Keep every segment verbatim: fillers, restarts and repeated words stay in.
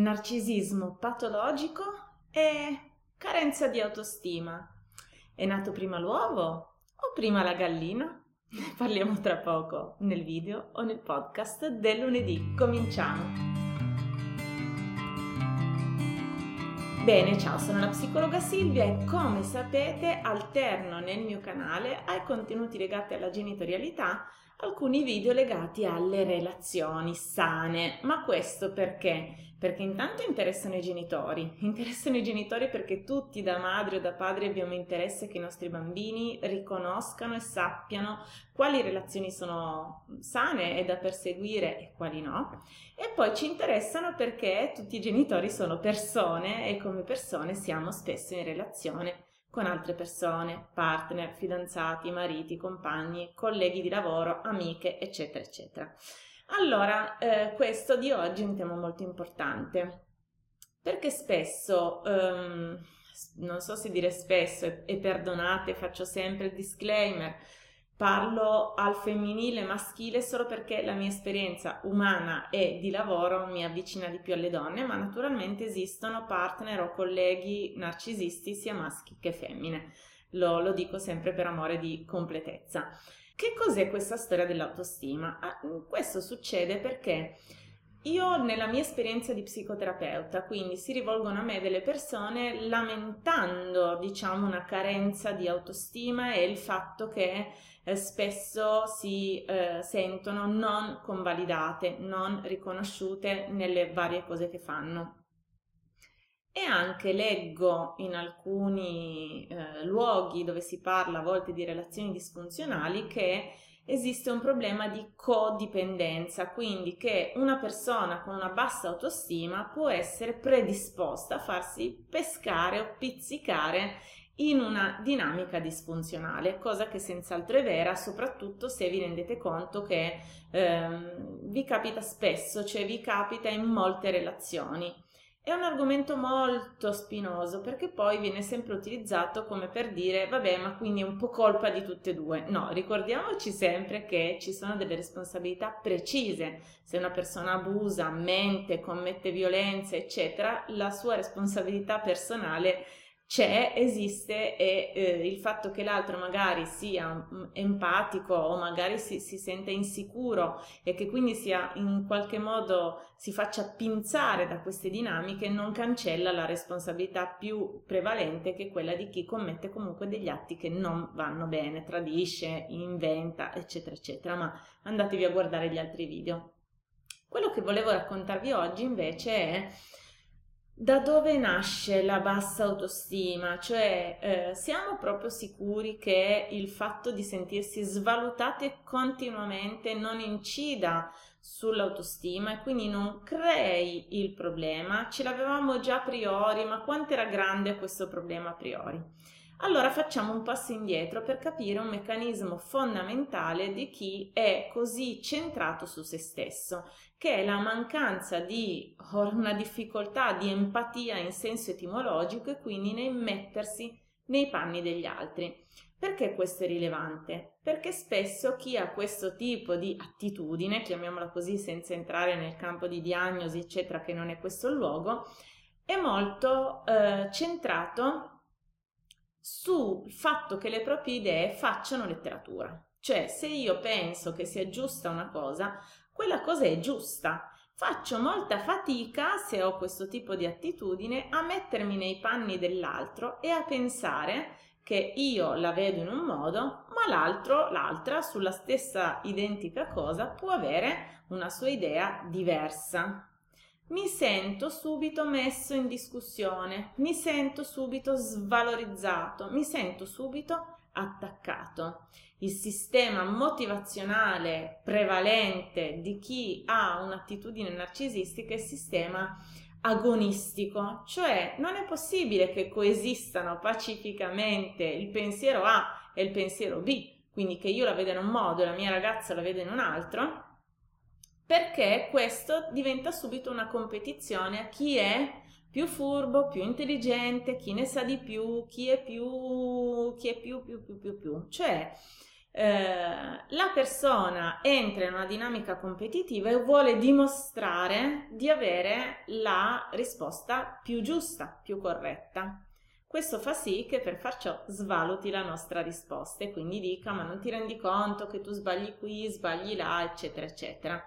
narcisismo patologico e carenza di autostima. È nato prima l'uovo o prima la gallina? Ne parliamo tra poco nel video o nel podcast del lunedì. Cominciamo! Bene, ciao, sono la psicologa Silvia e come sapete alterno nel mio canale ai contenuti legati alla genitorialità alcuni video legati alle relazioni sane. Ma questo perché? Perché intanto interessano i genitori, interessano i genitori perché tutti da madre o da padre abbiamo interesse che i nostri bambini riconoscano e sappiano quali relazioni sono sane e da perseguire e quali no, e poi ci interessano perché tutti i genitori sono persone e come persone siamo spesso in relazione con altre persone, partner, fidanzati, mariti, compagni, colleghi di lavoro, amiche, eccetera, eccetera. Allora, eh, questo di oggi è un tema molto importante, perché spesso, ehm, non so se dire spesso, e, e perdonate, faccio sempre il disclaimer, parlo al femminile, maschile, solo perché la mia esperienza umana e di lavoro mi avvicina di più alle donne, ma naturalmente esistono partner o colleghi narcisisti sia maschi che femmine. Lo, lo dico sempre per amore di completezza. Che cos'è questa storia dell'autostima? Ah, questo succede perché io nella mia esperienza di psicoterapeuta, quindi si rivolgono a me delle persone lamentando, diciamo, una carenza di autostima e il fatto che eh, spesso si eh, sentono non convalidate, non riconosciute nelle varie cose che fanno. E anche leggo in alcuni eh, luoghi dove si parla a volte di relazioni disfunzionali che esiste un problema di codipendenza, quindi che una persona con una bassa autostima può essere predisposta a farsi pescare o pizzicare in una dinamica disfunzionale, cosa che senz'altro è vera, soprattutto se vi rendete conto che ehm, vi capita spesso, cioè vi capita in molte relazioni. È un argomento molto spinoso perché poi viene sempre utilizzato come per dire vabbè, ma quindi è un po' colpa di tutte e due. No, ricordiamoci sempre che ci sono delle responsabilità precise. Se una persona abusa, mente, commette violenza, eccetera, la sua responsabilità personale c'è, esiste e eh, il fatto che l'altro magari sia empatico o magari si, si sente insicuro e che quindi sia in qualche modo si faccia pinzare da queste dinamiche non cancella la responsabilità più prevalente, che è quella di chi commette comunque degli atti che non vanno bene, tradisce, inventa, eccetera, eccetera, ma andatevi a guardare gli altri video. Quello che volevo raccontarvi oggi invece è da dove nasce la bassa autostima, cioè eh, siamo proprio sicuri che il fatto di sentirsi svalutate continuamente non incida sull'autostima e quindi non crei il problema? Ce l'avevamo già a priori, ma quanto era grande questo problema a priori? Allora facciamo un passo indietro per capire un meccanismo fondamentale di chi è così centrato su se stesso, che è la mancanza di o una difficoltà di empatia in senso etimologico e quindi nel mettersi nei panni degli altri. Perché questo è rilevante? Perché spesso chi ha questo tipo di attitudine, chiamiamola così senza entrare nel campo di diagnosi eccetera, che non è questo il luogo, è molto eh, centrato sul fatto che le proprie idee facciano letteratura, cioè se io penso che sia giusta una cosa, quella cosa è giusta. Faccio molta fatica, se ho questo tipo di attitudine, a mettermi nei panni dell'altro e a pensare che io la vedo in un modo, ma l'altro, l'altra, sulla stessa identica cosa può avere una sua idea diversa. Mi sento subito messo in discussione, mi sento subito svalorizzato, mi sento subito attaccato. Il sistema motivazionale prevalente di chi ha un'attitudine narcisistica è il sistema agonistico, cioè non è possibile che coesistano pacificamente il pensiero A e il pensiero B, quindi che io la vedo in un modo e la mia ragazza la vede in un altro, perché questo diventa subito una competizione a chi è più furbo, più intelligente, chi ne sa di più, chi è più, chi è più, più, più, più, più. Cioè Eh, la persona entra in una dinamica competitiva e vuole dimostrare di avere la risposta più giusta, più corretta. Questo fa sì che per far ciò svaluti la nostra risposta e quindi dica: ma non ti rendi conto che tu sbagli qui, sbagli là, eccetera, eccetera.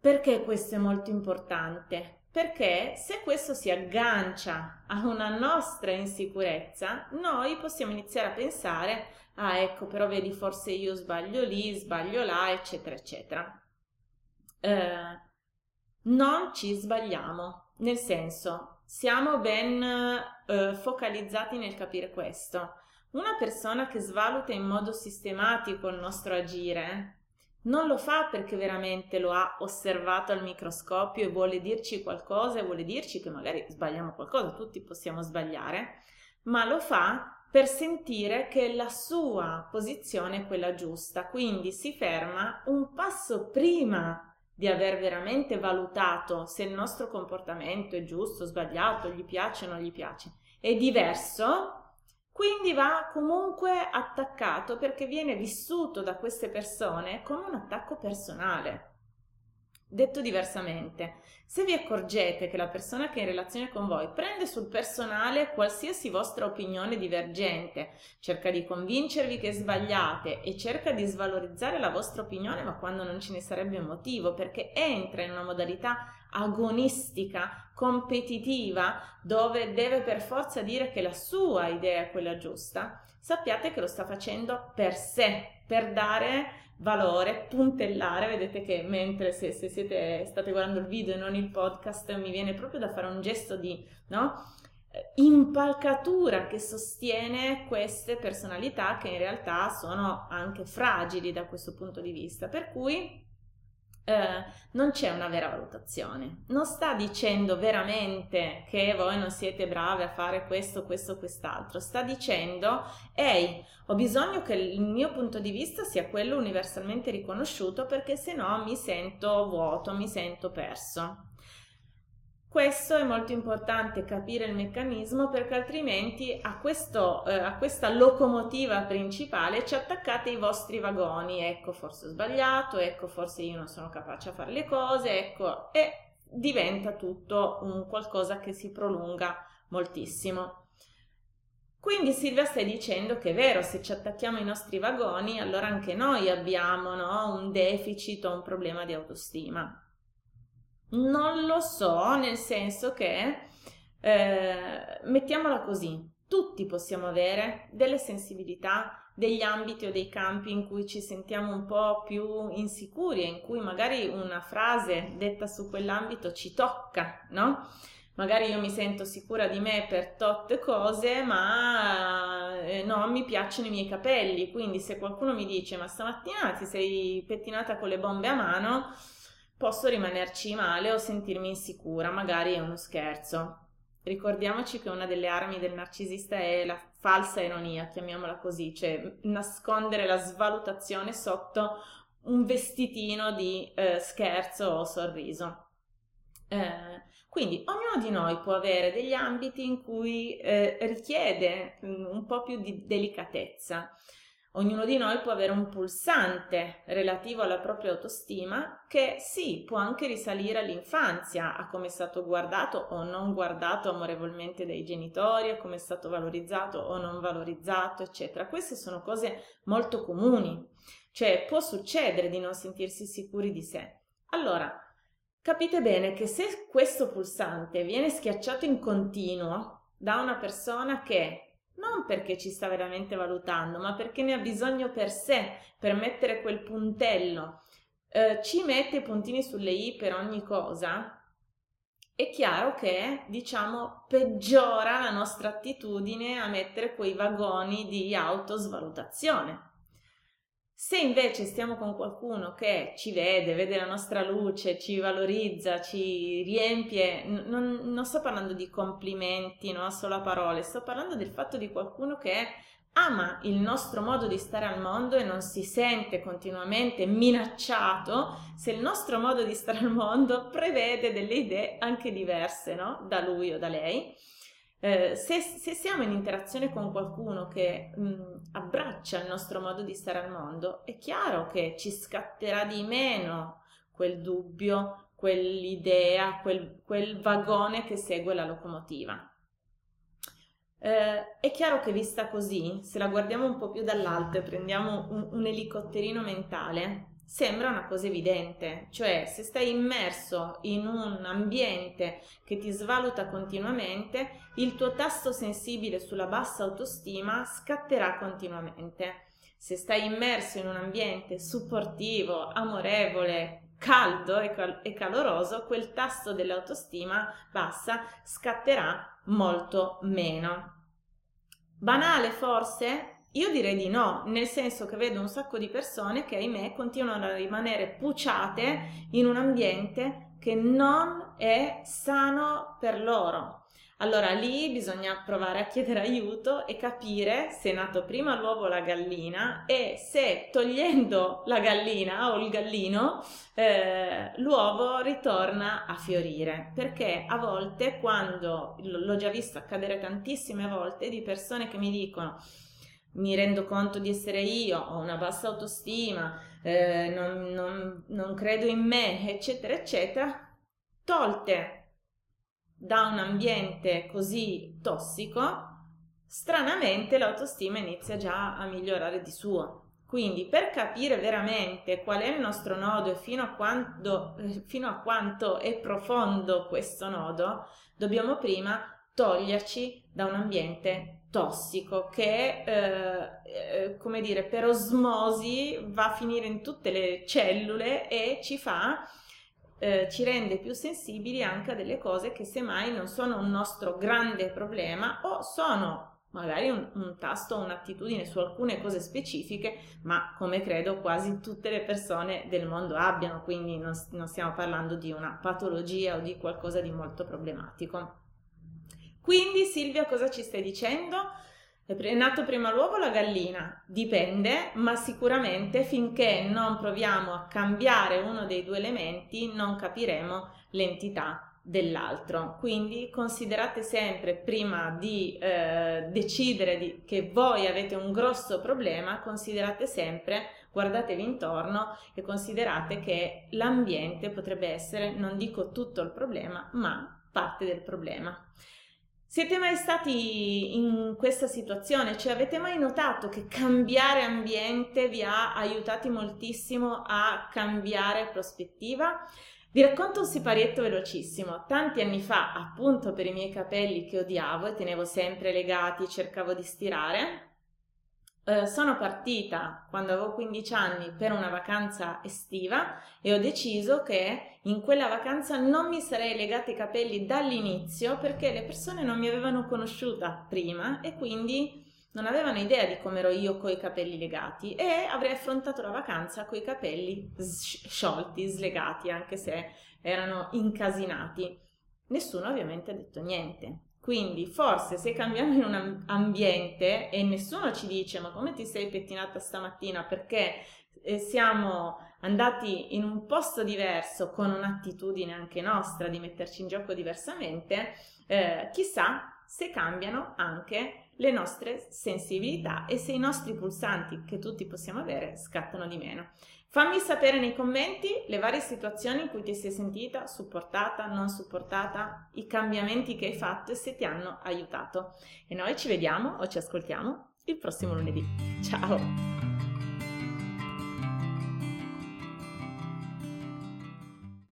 Perché questo è molto importante? Perché se questo si aggancia a una nostra insicurezza, noi possiamo iniziare a pensare: ah, ecco, però vedi, forse io sbaglio lì, sbaglio là, eccetera, eccetera. Eh, non ci sbagliamo, nel senso, siamo ben eh, focalizzati nel capire questo. Una persona che svaluta in modo sistematico il nostro agire non lo fa perché veramente lo ha osservato al microscopio e vuole dirci qualcosa e vuole dirci che magari sbagliamo qualcosa, tutti possiamo sbagliare, ma lo fa per sentire che la sua posizione è quella giusta, quindi si ferma un passo prima di aver veramente valutato se il nostro comportamento è giusto, sbagliato, gli piace o non gli piace, è diverso. Quindi va comunque attaccato perché viene vissuto da queste persone come un attacco personale. Detto diversamente, se vi accorgete che la persona che è in relazione con voi prende sul personale qualsiasi vostra opinione divergente, cerca di convincervi che sbagliate e cerca di svalorizzare la vostra opinione, ma quando non ce ne sarebbe motivo, perché entra in una modalità agonistica, competitiva, dove deve per forza dire che la sua idea è quella giusta, sappiate che lo sta facendo per sé, per dare valore, puntellare. Vedete che mentre se, se siete state guardando il video e non il podcast, mi viene proprio da fare un gesto di no? impalcatura che sostiene queste personalità che in realtà sono anche fragili da questo punto di vista, per cui eh, non c'è una vera valutazione, non sta dicendo veramente che voi non siete brave a fare questo, questo, quest'altro, sta dicendo: ehi, ho bisogno che il mio punto di vista sia quello universalmente riconosciuto, perché se no mi sento vuoto, mi sento perso. Questo è molto importante, capire il meccanismo, perché altrimenti a, questo, eh, a questa locomotiva principale ci attaccate i vostri vagoni. Ecco, forse ho sbagliato, ecco, forse io non sono capace a fare le cose, ecco, e diventa tutto un qualcosa che si prolunga moltissimo. Quindi Silvia stai dicendo che è vero, se ci attacchiamo ai nostri vagoni, allora anche noi abbiamo no, un deficit o un problema di autostima. Non lo so, nel senso che, eh, mettiamola così, tutti possiamo avere delle sensibilità, degli ambiti o dei campi in cui ci sentiamo un po' più insicuri e in cui magari una frase detta su quell'ambito ci tocca, no? Magari io mi sento sicura di me per tot cose, ma eh, non mi piacciono i miei capelli, quindi se qualcuno mi dice: ma stamattina ti sei pettinata con le bombe a mano, posso rimanerci male o sentirmi insicura, magari è uno scherzo. Ricordiamoci che una delle armi del narcisista è la falsa ironia, chiamiamola così, cioè nascondere la svalutazione sotto un vestitino di eh, scherzo o sorriso. Eh, quindi ognuno di noi può avere degli ambiti in cui eh, richiede un po' più di delicatezza. Ognuno di noi può avere un pulsante relativo alla propria autostima che sì, può anche risalire all'infanzia, a come è stato guardato o non guardato amorevolmente dai genitori, a come è stato valorizzato o non valorizzato, eccetera. Queste sono cose molto comuni, cioè può succedere di non sentirsi sicuri di sé. Allora, capite bene che se questo pulsante viene schiacciato in continuo da una persona che non perché ci sta veramente valutando, ma perché ne ha bisogno per sé, per mettere quel puntello, eh, ci mette i puntini sulle i per ogni cosa, è chiaro che, diciamo, peggiora la nostra attitudine a mettere quei vagoni di autosvalutazione. Se invece stiamo con qualcuno che ci vede, vede la nostra luce, ci valorizza, ci riempie, non, non sto parlando di complimenti, no, solo a parole, sto parlando del fatto di qualcuno che ama il nostro modo di stare al mondo e non si sente continuamente minacciato se il nostro modo di stare al mondo prevede delle idee anche diverse, no, da lui o da lei. Eh, se, se siamo in interazione con qualcuno che mh, abbraccia il nostro modo di stare al mondo, è chiaro che ci scatterà di meno quel dubbio, quell'idea, quel, quel vagone che segue la locomotiva. Eh, è chiaro che vista così, se la guardiamo un po' più dall'alto e prendiamo un, un elicotterino mentale, sembra una cosa evidente, cioè se stai immerso in un ambiente che ti svaluta continuamente, il tuo tasto sensibile sulla bassa autostima scatterà continuamente. Se stai immerso in un ambiente supportivo, amorevole, caldo e, cal- e caloroso, quel tasto dell'autostima bassa scatterà molto meno. Banale forse? Io direi di no, nel senso che vedo un sacco di persone che, ahimè, continuano a rimanere pucciate in un ambiente che non è sano per loro. Allora lì bisogna provare a chiedere aiuto e capire se è nato prima l'uovo o la gallina e se togliendo la gallina o il gallino eh, l'uovo ritorna a fiorire, perché a volte, quando l'ho già visto accadere tantissime volte, di persone che mi dicono: mi rendo conto di essere io, ho una bassa autostima, eh, non, non, non credo in me, eccetera, eccetera, tolte da un ambiente così tossico, stranamente l'autostima inizia già a migliorare di suo. Quindi, per capire veramente qual è il nostro nodo e fino a quanto, fino a quanto è profondo questo nodo, dobbiamo prima toglierci da un ambiente tossico che, eh, come dire, per osmosi va a finire in tutte le cellule e ci fa, eh, ci rende più sensibili anche a delle cose che semmai non sono un nostro grande problema o sono magari un, un tasto o un'attitudine su alcune cose specifiche, ma come credo quasi tutte le persone del mondo abbiano, quindi non, non stiamo parlando di una patologia o di qualcosa di molto problematico. Quindi, Silvia, cosa ci stai dicendo? È nato prima l'uovo o la gallina? Dipende, ma sicuramente finché non proviamo a cambiare uno dei due elementi non capiremo l'entità dell'altro. Quindi considerate sempre, prima di eh, decidere di, che voi avete un grosso problema, considerate sempre, guardatevi intorno e considerate che l'ambiente potrebbe essere, non dico tutto il problema, ma parte del problema. Siete mai stati in questa situazione? Cioè, avete mai notato che cambiare ambiente vi ha aiutati moltissimo a cambiare prospettiva? Vi racconto un siparietto velocissimo. Tanti anni fa, appunto per i miei capelli che odiavo e tenevo sempre legati, cercavo di stirare, eh, sono partita quando avevo quindici anni per una vacanza estiva e ho deciso che in quella vacanza non mi sarei legata i capelli dall'inizio, perché le persone non mi avevano conosciuta prima e quindi non avevano idea di come ero io coi capelli legati, e avrei affrontato la vacanza coi capelli sciolti, slegati, anche se erano incasinati. Nessuno ovviamente ha detto niente. Quindi forse se cambiamo in un ambiente e nessuno ci dice ma come ti sei pettinata stamattina, perché siamo andati in un posto diverso con un'attitudine anche nostra di metterci in gioco diversamente, eh, chissà se cambiano anche le nostre sensibilità e se i nostri pulsanti che tutti possiamo avere scattano di meno. Fammi sapere nei commenti le varie situazioni in cui ti sei sentita supportata, non supportata, i cambiamenti che hai fatto e se ti hanno aiutato. E noi ci vediamo o ci ascoltiamo il prossimo lunedì. Ciao!